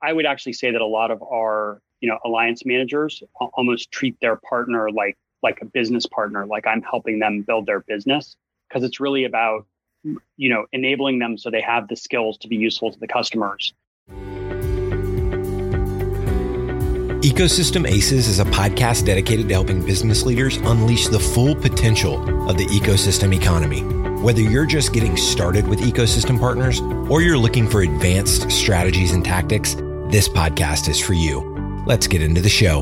I would actually say that a lot of our, alliance managers almost treat their partner like a business partner, like I'm helping them build their business, because it's really about, enabling them so they have the skills to be useful to the customers. Ecosystem Aces is a podcast dedicated to helping business leaders unleash the full potential of the ecosystem economy. Whether you're just getting started with ecosystem partners or you're looking for advanced strategies and tactics, this podcast is for you. Let's get into the show.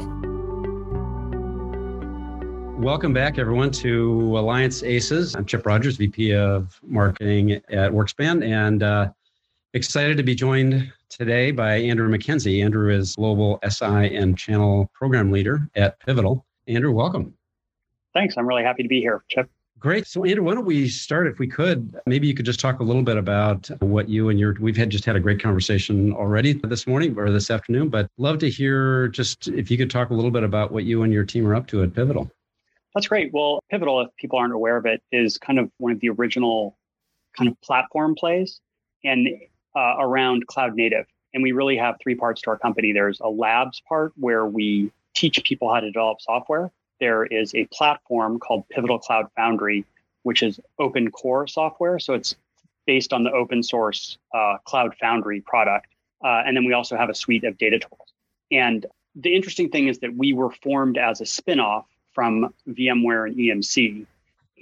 Welcome back, everyone, to Alliance Aces. I'm Chip Rogers, VP of Marketing at Workspan, and excited to be joined today by Andrew McKenzie. Andrew is Global SI and Channel Program Leader at Pivotal. Andrew, welcome. Thanks. I'm really happy to be here, Chip. Great. So, Andrew, why don't we start, if we could, maybe you could just talk a little bit about what you and we've had a great conversation already this morning or this afternoon, but love to hear just if you could talk a little bit about what you and your team are up to at Pivotal. That's great. Well, Pivotal, if people aren't aware of it, is kind of one of the original kind of platform plays and around cloud native. And we really have three parts to our company. There's a labs part where we teach people how to develop software. There is a platform called Pivotal Cloud Foundry, which is open core software. So it's based on the open source Cloud Foundry product. And then we also have a suite of data tools. And the interesting thing is that we were formed as a spinoff from VMware and EMC.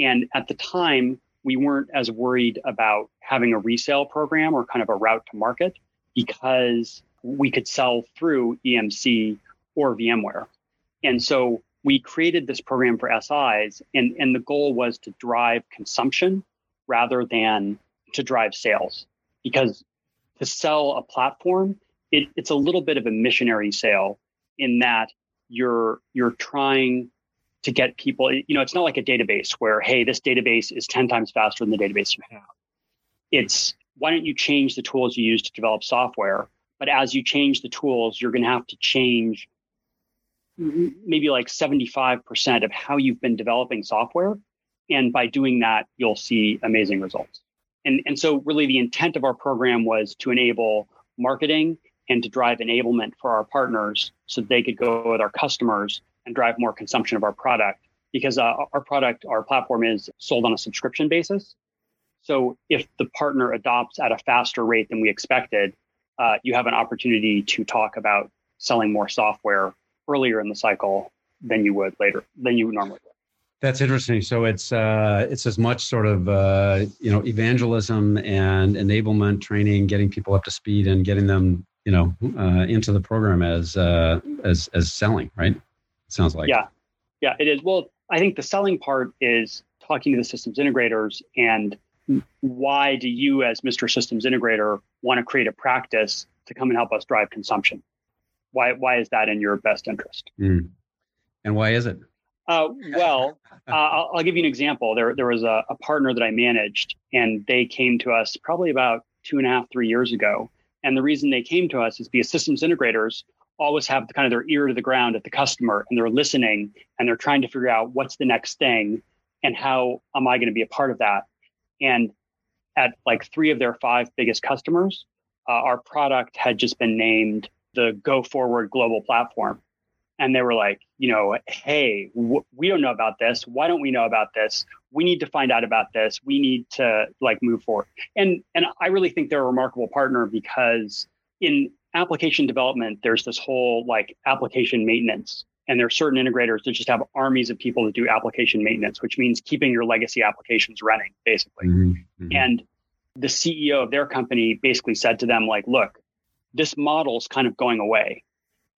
And at the time, we weren't as worried about having a resale program or kind of a route to market because we could sell through EMC or VMware. And so we created this program for SIs, and the goal was to drive consumption rather than to drive sales. Because to sell a platform, it's a little bit of a missionary sale in that you're trying to get people, it's not like a database where, hey, this database is 10 times faster than the database you have. It's, why don't you change the tools you use to develop software? But as you change the tools, you're going to have to change maybe like 75% of how you've been developing software. And by doing that, you'll see amazing results. And so really the intent of our program was to enable marketing and to drive enablement for our partners so they could go with our customers and drive more consumption of our product, because our platform is sold on a subscription basis. So if the partner adopts at a faster rate than we expected, you have an opportunity to talk about selling more software earlier in the cycle than you would later, than you normally would. That's interesting. So it's as much sort of, evangelism and enablement training, getting people up to speed and getting them, into the program as selling, right? Sounds like. Yeah, it is. Well, I think the selling part is talking to the systems integrators and why do you as Mr. Systems Integrator want to create a practice to come and help us drive consumption? Why is that in your best interest? Mm. And why is it? I'll give you an example. There was a partner that I managed, and they came to us probably about 2.5-3 years ago. And the reason they came to us is because systems integrators always have kind of their ear to the ground at the customer, and they're listening and they're trying to figure out what's the next thing and how am I going to be a part of that. And at like 3 of their 5 biggest customers, our product had just been named the Go Forward Global Platform. And they were like, hey, we don't know about this. Why don't we know about this? We need to find out about this. We need to move forward. And I really think they're a remarkable partner because in application development, there's this whole application maintenance. And there are certain integrators that just have armies of people that do application maintenance, which means keeping your legacy applications running, basically. Mm-hmm. And the CEO of their company basically said to them, look, this model's kind of going away.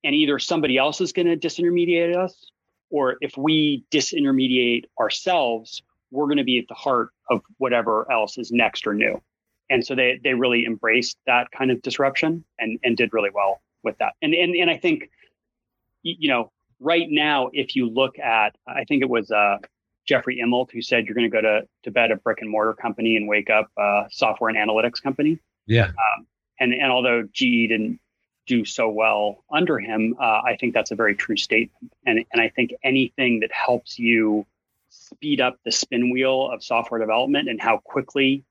And either somebody else is going to disintermediate us, or if we disintermediate ourselves, we're going to be at the heart of whatever else is next or new. And so they really embraced that kind of disruption and did really well with that. And I think, right now, if you look at, I think it was Jeffrey Immelt who said, you're going to go to bed a brick and mortar company and wake up a software and analytics company. Yeah. And although GE didn't do so well under him, I think that's a very true statement. And I think anything that helps you speed up the spin wheel of software development and how quickly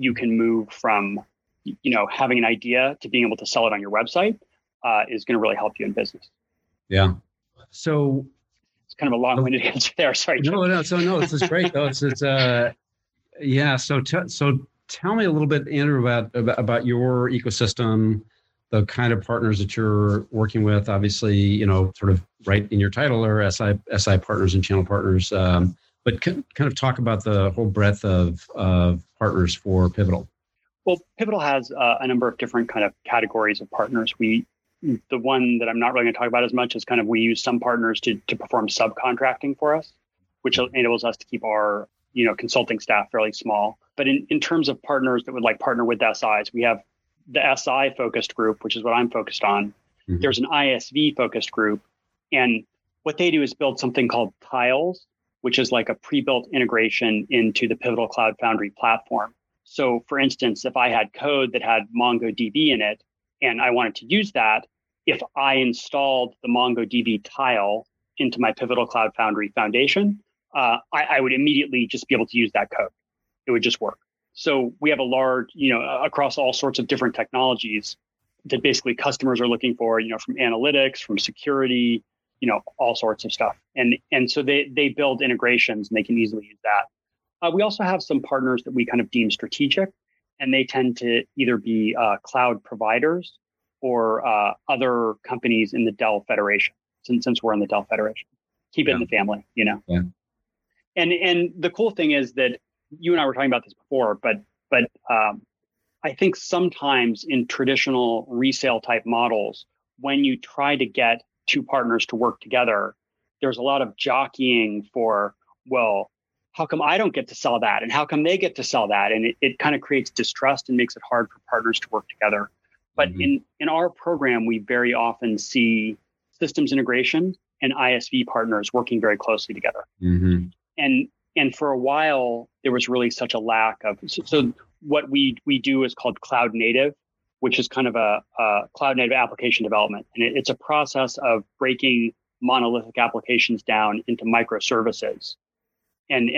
you can move from, having an idea to being able to sell it on your website is going to really help you in business. Yeah. So it's kind of a long-winded answer there. Sorry. No, this is great though. Yeah. So tell me a little bit, Andrew, about your ecosystem, the kind of partners that you're working with. Obviously, sort of right in your title are SI partners and channel partners. But kind of talk about the whole breadth of partners for Pivotal. Well, Pivotal has a number of different kind of categories of partners. The one that I'm not really going to talk about as much is kind of we use some partners to perform subcontracting for us, which enables us to keep our consulting staff fairly small. But in terms of partners that would like partner with SIs, we have the SI focused group, which is what I'm focused on. Mm-hmm. There's an ISV focused group, and what they do is build something called Tiles, which is like a pre-built integration into the Pivotal Cloud Foundry platform. So for instance, if I had code that had MongoDB in it and I wanted to use that, if I installed the MongoDB tile into my Pivotal Cloud Foundry foundation, I would immediately just be able to use that code. It would just work. So we have a large, across all sorts of different technologies that basically customers are looking for, from analytics, from security, all sorts of stuff. And so they build integrations and they can easily use that. We also have some partners that we kind of deem strategic, and they tend to either be cloud providers or other companies in the Dell Federation, since we're in the Dell Federation. Keep it in the family, Yeah. And the cool thing is that you and I were talking about this before, but I think sometimes in traditional resale type models, when you try to get two partners to work together, there's a lot of jockeying for, well, how come I don't get to sell that? And how come they get to sell that? And it kind of creates distrust and makes it hard for partners to work together. But mm-hmm. in our program, we very often see systems integration and ISV partners working very closely together. Mm-hmm. And for a while, there was really such a lack of... So what we do is called cloud native, which is kind of a cloud native application development. And it's a process of breaking monolithic applications down into microservices. And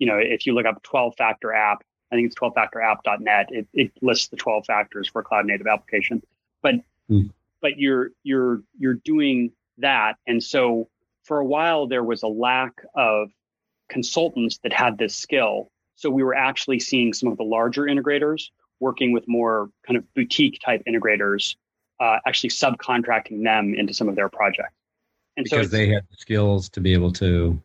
if you look up 12-factor app, I think it's 12factorapp.net, it lists the 12 factors for a cloud native application. But you're doing that. And so for a while there was a lack of consultants that had this skill. So we were actually seeing some of the larger integrators working with more kind of boutique type integrators, actually subcontracting them into some of their projects. And because they had the skills to be able to,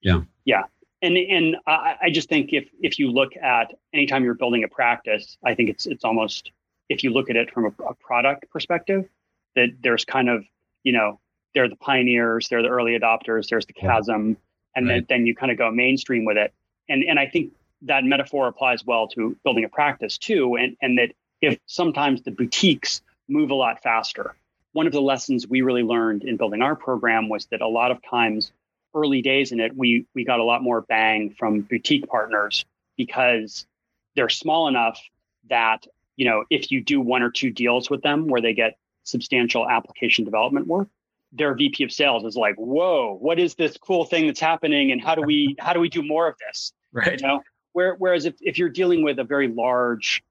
yeah. And I just think if you look at anytime you're building a practice, I think it's almost, if you look at it from a product perspective, that there's kind of, they're the pioneers, they're the early adopters, there's the chasm, and right. then you kind of go mainstream with it. And I think that metaphor applies well to building a practice too. And that if sometimes the boutiques move a lot faster, one of the lessons we really learned in building our program was that a lot of times early days in it, we got a lot more bang from boutique partners because they're small enough that, if you do one or two deals with them where they get substantial application development work, their VP of sales is like, whoa, what is this cool thing that's happening? And how do we do more of this? Right. Whereas if you're dealing with a very large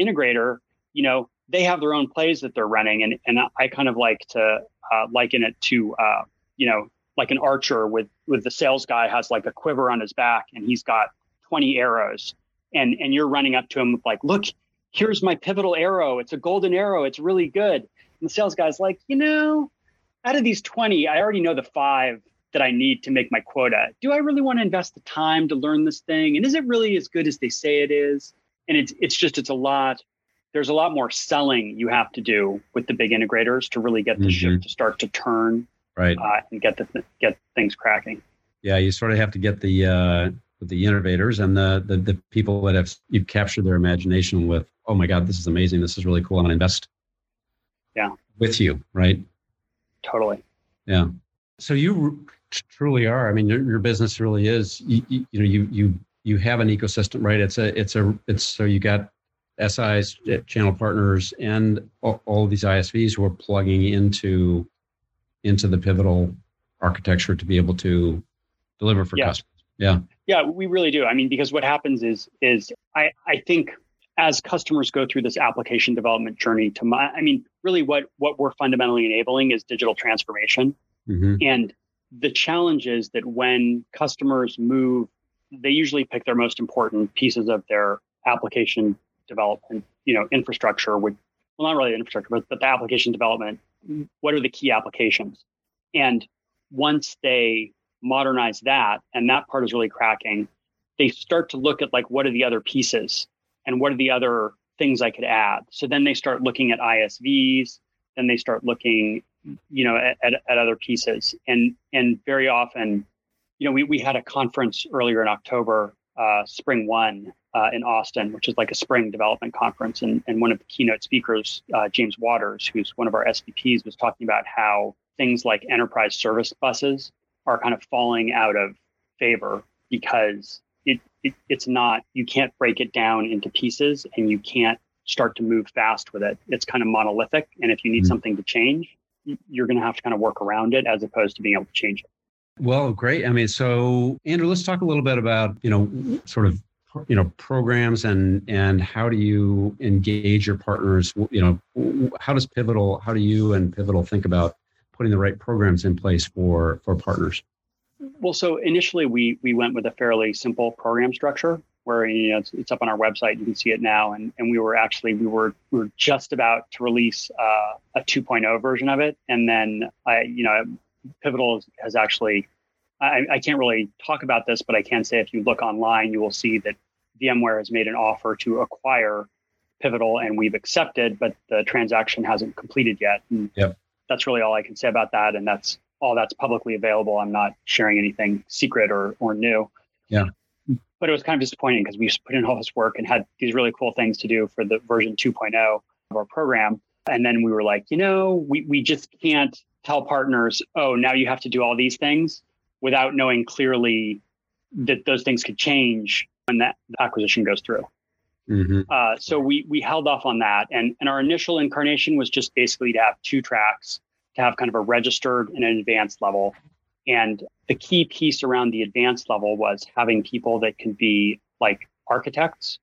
integrator, they have their own plays that they're running. And I kind of like to liken it to, like an archer with the sales guy has like a quiver on his back and he's got 20 arrows and you're running up to him with like, look, here's my pivotal arrow. It's a golden arrow. It's really good. And the sales guy's like, out of these 20, I already know the 5 that I need to make my quota. Do I really want to invest the time to learn this thing? And is it really as good as they say it is? And it's a lot. There's a lot more selling you have to do with the big integrators to really get the ship to start to turn. Right. And get things cracking. Yeah, you sort of have to get the innovators and the people that you've captured their imagination with, oh my God, this is amazing. This is really cool. I want to invest with you, right? Totally. Yeah. So you truly are. I mean, your business really is. You have an ecosystem, right? It's so you got SIs, channel partners, and all of these ISVs who are plugging into the Pivotal architecture to be able to deliver for customers. Yeah. Yeah, we really do. I mean, because what happens is I think as customers go through this application development journey to my, I mean, really what we're fundamentally enabling is digital transformation. Mm-hmm. And the challenge is that when customers move, they usually pick their most important pieces of their application development, you know, infrastructure, which, well, not really infrastructure, but the application development. What are the key applications? And once they modernize that, and that part is really cracking, they start to look at like, what are the other pieces and what are the other things I could add? So then they start looking at ISVs, then they start looking, you know, at other pieces. And very often, you know, we had a conference earlier in October, Spring One in Austin, which is like a spring development conference. And one of the keynote speakers, James Waters, who's one of our SVPs, was talking about how things like enterprise service buses are kind of falling out of favor because it's not, you can't break it down into pieces and you can't start to move fast with it. It's kind of monolithic. And if you need something to change, you're going to have to kind of work around it as opposed to being able to change it. Well, great. I mean, so Andrew, let's talk a little bit about, you know, sort of, you know, programs and how do you engage your partners? You know, how do you and Pivotal think about putting the right programs in place for partners? Well, so initially we went with a fairly simple program structure where, you know, it's up on our website. You can see it now. And we were just about to release a 2.0 version of it. And then Pivotal has actually, I can't really talk about this, but I can say if you look online, you will see that VMware has made an offer to acquire Pivotal and we've accepted, but the transaction hasn't completed yet. Yep. That's really all I can say about that. And that's all that's publicly available. I'm not sharing anything secret or new. Yeah. But it was kind of disappointing because we just put in all this work and had these really cool things to do for the version 2.0 of our program. And then we were like, you know, we just can't tell partners, oh, now you have to do all these things without knowing clearly that those things could change when that acquisition goes through. Mm-hmm. So we held off on that. And our initial incarnation was just basically to have two tracks, to have kind of a registered and an advanced level. And the key piece around the advanced level was having people that can be like architects,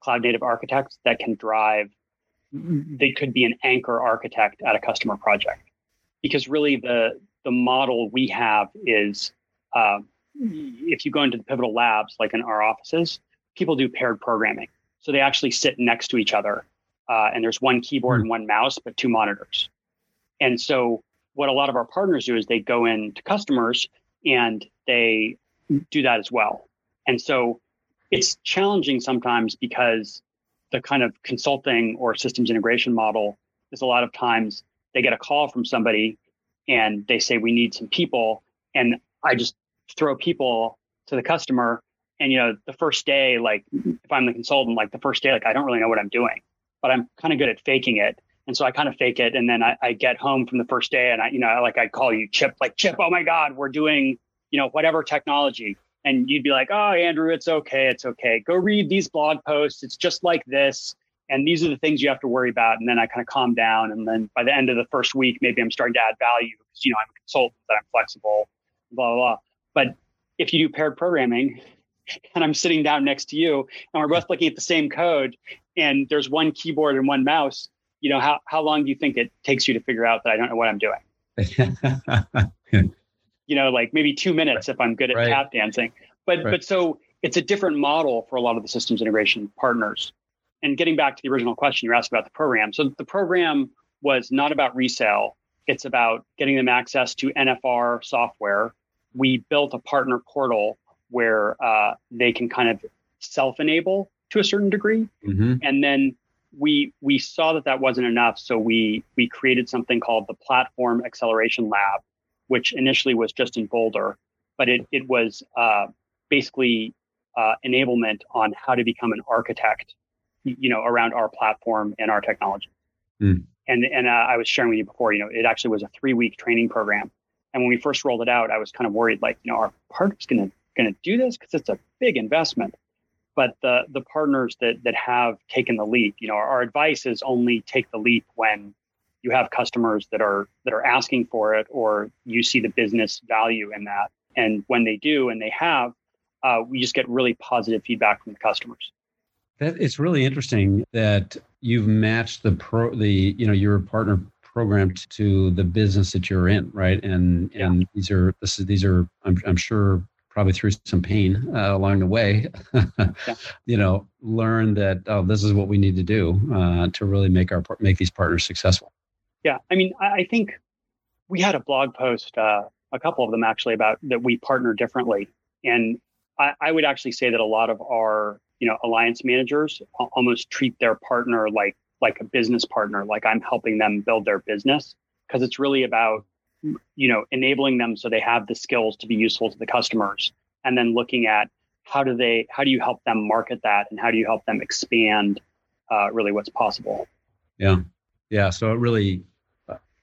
cloud native architects that can drive, they could be an anchor architect at a customer project. Because really the model we have is if you go into the Pivotal labs, like in our offices, people do paired programming. So they actually sit next to each other and there's one keyboard and one mouse, but two monitors. And so what a lot of our partners do is they go in to customers and they do that as well. And so it's challenging sometimes because the kind of consulting or systems integration model is a lot of times they get a call from somebody and they say, we need some people. And I just throw people to the customer. And, you know, the first day, like if I'm the consultant, like the first day, like I don't really know what I'm doing, but I'm kind of good at faking it. And so I kind of fake it. And then I get home from the first day and I call you Chip, oh my God, we're doing, you know, whatever technology. And you'd be like, oh, Andrew, it's okay. It's okay. Go read these blog posts. It's just like this. And these are the things you have to worry about. And then I kind of calm down. And then by the end of the first week, maybe I'm starting to add value because, you know, I'm a consultant, that I'm flexible, blah, blah, blah. But if you do paired programming and I'm sitting down next to you and we're both looking at the same code and there's one keyboard and one mouse, you know, how long do you think it takes you to figure out that I don't know what I'm doing? You know, like maybe 2 minutes if I'm good at tap dancing. But so it's a different model for a lot of the systems integration partners. And getting back to the original question you asked about the program. So the program was not about resale. It's about getting them access to NFR software. We built a partner portal where they can kind of self-enable to a certain degree. Mm-hmm. And then we saw that wasn't enough. So we created something called the Platform Acceleration Lab, which initially was just in Boulder, but it was basically enablement on how to become an architect, you know, around our platform and our technology. Mm. And I was sharing with you before, you know, it actually was a 3-week training program. And when we first rolled it out, I was kind of worried, like, you know, our partners going to do this because it's a big investment. But the partners that have taken the leap, you know, our advice is only take the leap when you have customers that are asking for it, or you see the business value in that. And when they do, and they have, we just get really positive feedback from the customers. That it's really interesting that you've matched your partner program to the business that you're in, right? And these are I'm sure probably through some pain along the way, learn that this is what we need to do to really make these partners successful. Yeah, I mean, I think we had a blog post, a couple of them actually, about that we partner differently, and I would actually say that a lot of our alliance managers almost treat their partner like a business partner, like I'm helping them build their business, because it's really about enabling them so they have the skills to be useful to the customers, and then looking at how do you help them market that, and how do you help them expand really what's possible. Yeah. So it really,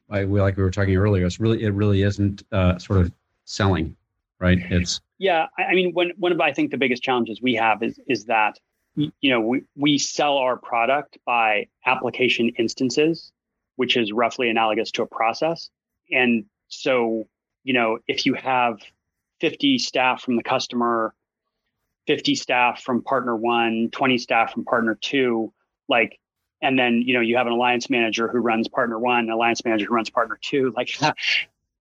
like we were talking earlier, it really isn't sort of selling, right? I mean, one of, I think, the biggest challenges we have is that, we sell our product by application instances, which is roughly analogous to a process. And so, if you have 50 staff from the customer, 50 staff from partner one, 20 staff from partner two, and then, you have an alliance manager who runs partner one, an alliance manager who runs partner two,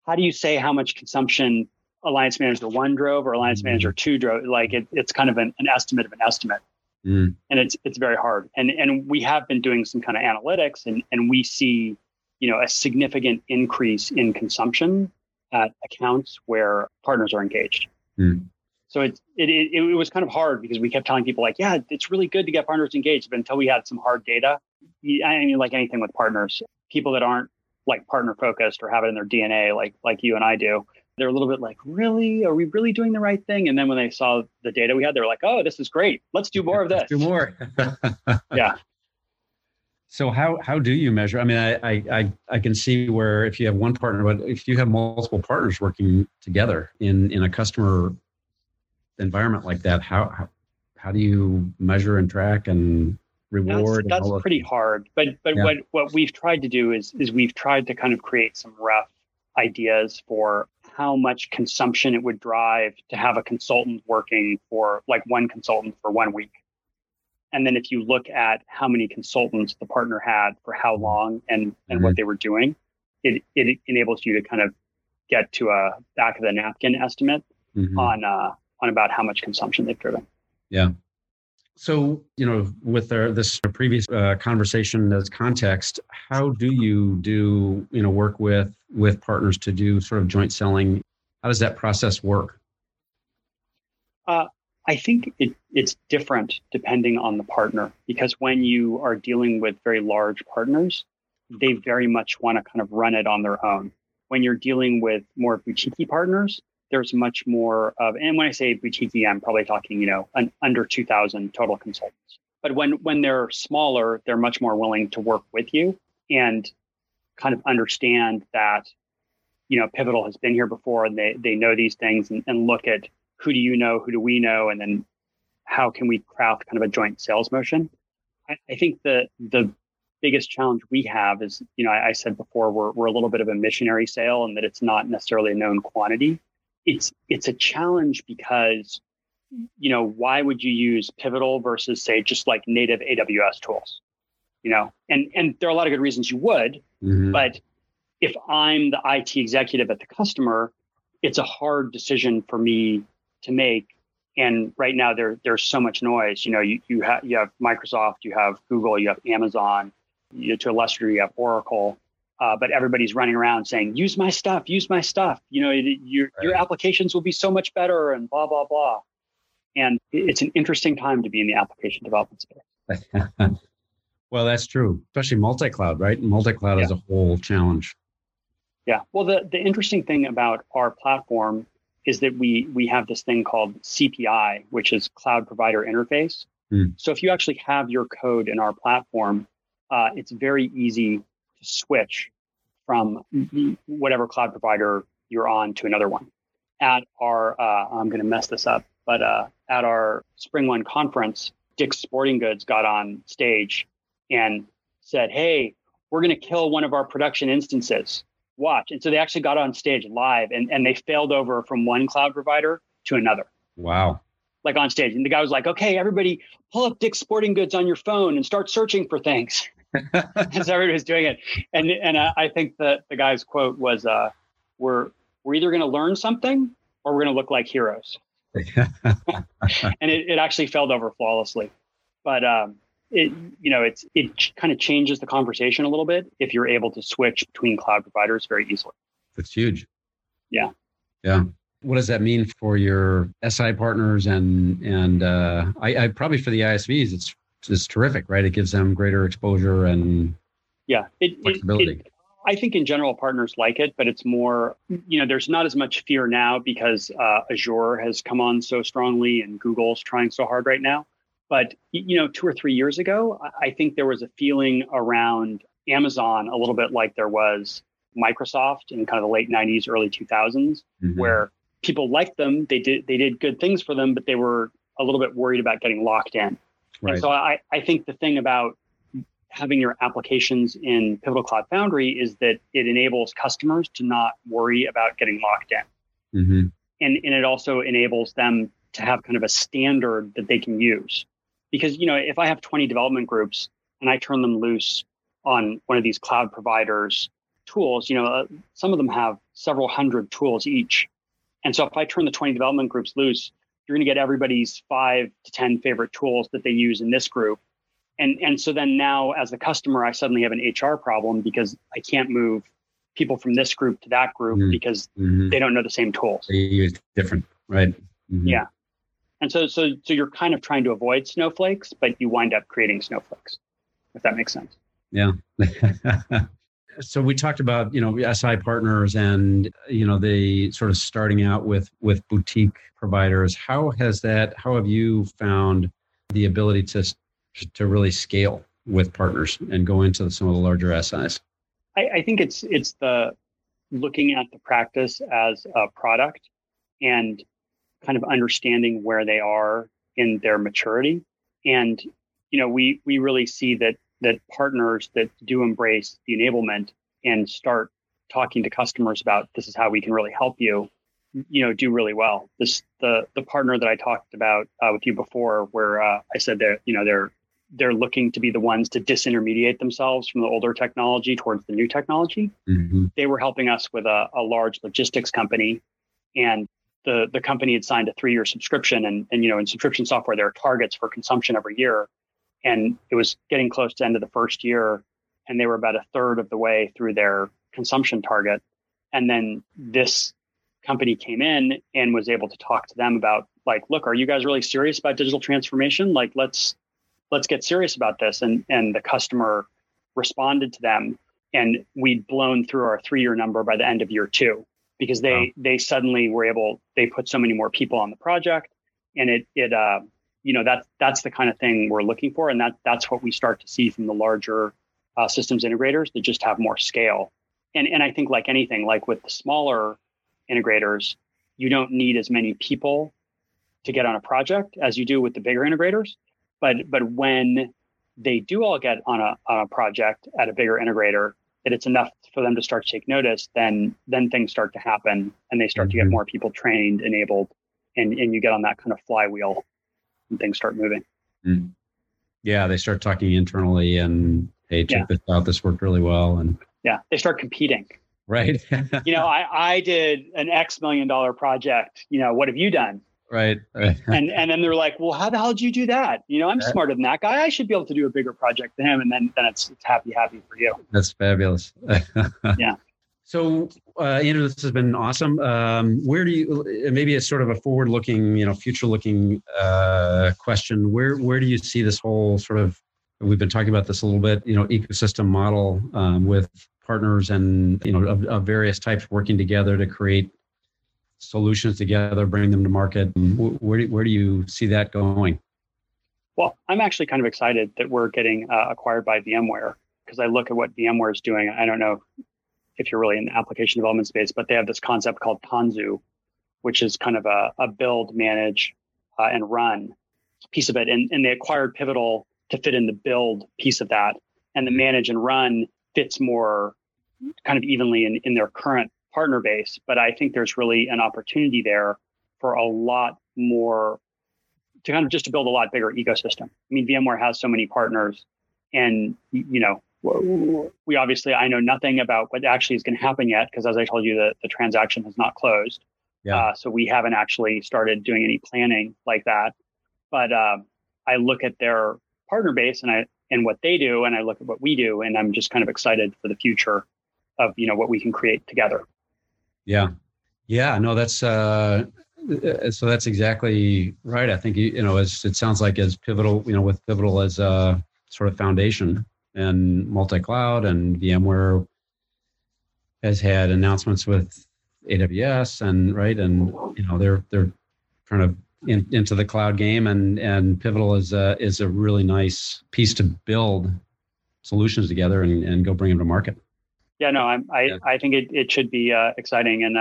how do you say how much consumption alliance manager one drove or alliance manager two drove? It's kind of an estimate of an estimate. Mm. And it's very hard. And we have been doing some kind of analytics, and we see, a significant increase in consumption at accounts where partners are engaged. Mm. So it was kind of hard, because we kept telling people it's really good to get partners engaged, but until we had some hard data, I mean, like anything with partners, people that aren't partner focused or have it in their DNA, like you and I do, they're a little bit really, are we really doing the right thing? And then when they saw the data we had, they were like, oh, this is great. Let's do more of this. Let's do more. Yeah. So how do you measure? I mean, I can see where if you have one partner, but if you have multiple partners working together in a customer environment like that, how do you measure and track and reward? That's pretty hard. But yeah. What we've tried to do is we've tried to kind of create some rough ideas for how much consumption it would drive to have a consultant working for one consultant for 1 week. And then if you look at how many consultants the partner had for how long and what they were doing, it enables you to kind of get to a back of the napkin estimate on about how much consumption they've driven. Yeah. So, with this previous conversation as context, how do you work with partners to do sort of joint selling? How does that process work? I think it's different depending on the partner, because when you are dealing with very large partners, they very much want to kind of run it on their own. When you're dealing with more boutique-y partners, there's much more of, and when I say boutique-y, I'm probably talking, under 2,000 total consultants. But when they're smaller, they're much more willing to work with you and kind of understand that, Pivotal has been here before, and they know these things, and look at, who do you know? Who do we know? And then how can we craft kind of a joint sales motion? I think the biggest challenge we have is, I said before, we're a little bit of a missionary sale, and that it's not necessarily a known quantity. It's a challenge because, why would you use Pivotal versus, say, just native AWS tools? And there are a lot of good reasons you would, but if I'm the IT executive at the customer, it's a hard decision for me to make. And right now there's so much noise. You have Microsoft, you have Google, you have Amazon, to a lesser degree, you have Oracle, but everybody's running around saying, use my stuff. Your applications will be so much better and blah, blah, blah. And it's an interesting time to be in the application development space. Well, that's true, especially multi-cloud, right? Multi-cloud is a whole challenge. Yeah. Well, the interesting thing about our platform is that we have this thing called CPI, which is Cloud Provider Interface. Mm. So if you actually have your code in our platform, it's very easy to switch from whatever cloud provider you're on to another one. At our, I'm going to mess this up, but at our Spring One conference, Dick's Sporting Goods got on stage and said, hey, we're going to kill one of our production instances. Watch. And so they actually got on stage live and they failed over from one cloud provider to another. Wow. like on stage. And the guy was like, okay, everybody pull up Dick's Sporting Goods on your phone and start searching for things. And so everybody was doing it. And I think that the guy's quote was, we're either going to learn something or we're going to look like heroes. And it actually fell over flawlessly. But, it kind of changes the conversation a little bit if you're able to switch between cloud providers very easily. That's huge. Yeah. Yeah. What does that mean for your SI partners and I probably for the ISVs? It's terrific, right? It gives them greater exposure and flexibility. I think in general, partners like it, but it's more, there's not as much fear now because Azure has come on so strongly and Google's trying so hard right now. But, 2 or 3 years ago, I think there was a feeling around Amazon a little bit like there was Microsoft in kind of the late 90s, early 2000s, mm-hmm. where people liked them. They did good things for them, but they were a little bit worried about getting locked in. Right. And so I think the thing about having your applications in Pivotal Cloud Foundry is that it enables customers to not worry about getting locked in. Mm-hmm. And it also enables them to have kind of a standard that they can use. Because, if I have 20 development groups and I turn them loose on one of these cloud providers' tools, some of them have several hundred tools each. And so if I turn the 20 development groups loose, you're going to get everybody's 5 to 10 favorite tools that they use in this group. And so then now as the customer, I suddenly have an HR problem because I can't move people from this group to that group because they don't know the same tools. They use different, right? Mm-hmm. Yeah. And so you're kind of trying to avoid snowflakes, but you wind up creating snowflakes, if that makes sense. Yeah. So we talked about, SI partners and, the sort of starting out with boutique providers. How have you found the ability to really scale with partners and go into some of the larger SIs? I think it's the looking at the practice as a product and kind of understanding where they are in their maturity. And, we really see that partners that do embrace the enablement and start talking to customers about this is how we can really help you, do really well. The partner that I talked about with you before, where I said that, they're looking to be the ones to disintermediate themselves from the older technology towards the new technology. Mm-hmm. They were helping us with a large logistics company, and the company had signed a 3-year subscription, and in subscription software, there are targets for consumption every year. And it was getting close to the end of the first year, and they were about a third of the way through their consumption target. And then this company came in and was able to talk to them about, like, look, are you guys really serious about digital transformation? Like, let's get serious about this. And the customer responded to them, and we'd blown through our 3-year number by the end of year 2 because they suddenly were able, they put so many more people on the project, and it that's the kind of thing we're looking for. And that's what we start to see from the larger systems integrators that just have more scale. And I think like anything, like with the smaller integrators, you don't need as many people to get on a project as you do with the bigger integrators. But when they do all get on a project at a bigger integrator, that it's enough for them to start to take notice, then things start to happen and they start to get more people trained, enabled, and you get on that kind of flywheel. And things start moving. Mm. Yeah, they start talking internally and, hey, check this out. This worked really well. And yeah, they start competing. Right. I did an X $1 million project. What have you done? Right. And then they're like, well, how the hell did you do that? I'm smarter than that guy. I should be able to do a bigger project than him. And then it's happy for you. That's fabulous. Yeah. So, Andrew, this has been awesome. Where do you, maybe it's sort of a forward-looking, future-looking question. Where do you see this whole sort of, we've been talking about this a little bit, ecosystem model with partners and, of various types working together to create solutions together, bring them to market. Where do you see that going? Well, I'm actually kind of excited that we're getting acquired by VMware, because I look at what VMware is doing. I don't know if you're really in the application development space, but they have this concept called Tanzu, which is kind of a build, manage, and run piece of it. And they acquired Pivotal to fit in the build piece of that. And the manage and run fits more kind of evenly in their current partner base. But I think there's really an opportunity there for a lot more to kind of just to build a lot bigger ecosystem. I mean, VMware has so many partners, and you know, we obviously, I know nothing about what actually is going to happen yet, because as I told you, the transaction has not closed. Yeah. So we haven't actually started doing any planning like that. But I look at their partner base and what they do, and I look at what we do, and I'm just kind of excited for the future of, you know, what we can create together. Yeah. Yeah, no, that's so that's exactly right. I think, you know, as it sounds like, as Pivotal, you know, with Pivotal as a sort of foundation and multi-cloud, and VMware has had announcements with AWS and right. And, you know, they're kind of into the cloud game, and Pivotal is a really nice piece to build solutions together and go bring them to market. Yeah, no, I think it should be exciting. And,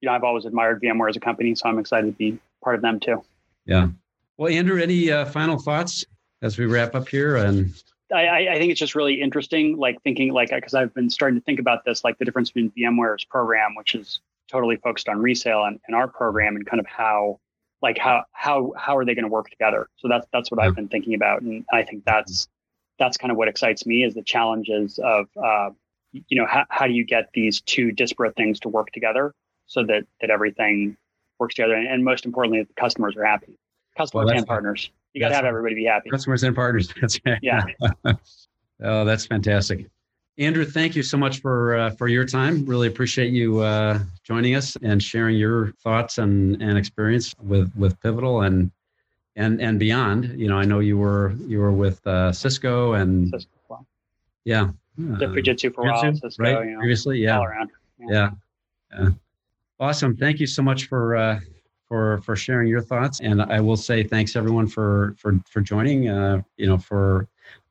you know, I've always admired VMware as a company, so I'm excited to be part of them too. Yeah. Well, Andrew, any final thoughts as we wrap up here? And I think it's just really interesting, like thinking, like, because I've been starting to think about this, like the difference between VMware's program, which is totally focused on resale, and our program, and kind of how are they going to work together? So that's what I've been thinking about, and I think that's kind of what excites me, is the challenges of you know, how do you get these two disparate things to work together so that everything works together, and most importantly, that the customers are happy, and partners. You got to have everybody be happy. Customers and partners. That's right. Yeah. Oh, that's fantastic. Andrew, thank you so much for your time. Really appreciate you joining us and sharing your thoughts and experience with Pivotal and beyond. You know, I know you were with Cisco and Cisco. Wow. Yeah. The Fujitsu for a while. Cisco, right? You know, previously, yeah. All around. Yeah. Yeah. Awesome. Thank you so much for sharing your thoughts. And I will say thanks everyone for joining, you know, for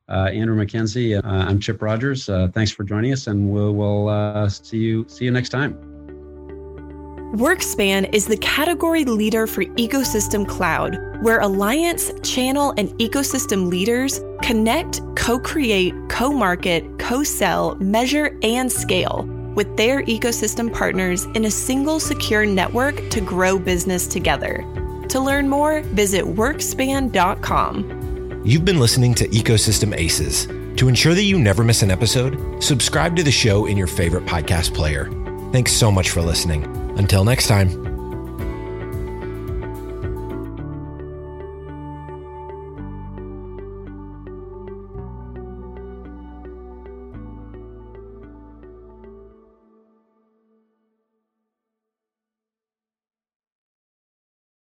Andrew McKenzie. I'm Chip Rogers. Thanks for joining us, and we'll see you next time. Workspan is the category leader for ecosystem cloud, where alliance, channel, and ecosystem leaders connect, co-create, co-market, co-sell, measure, and scale with their ecosystem partners in a single secure network to grow business together. To learn more, visit workspan.com. You've been listening to Ecosystem Aces. To ensure that you never miss an episode, subscribe to the show in your favorite podcast player. Thanks so much for listening. Until next time.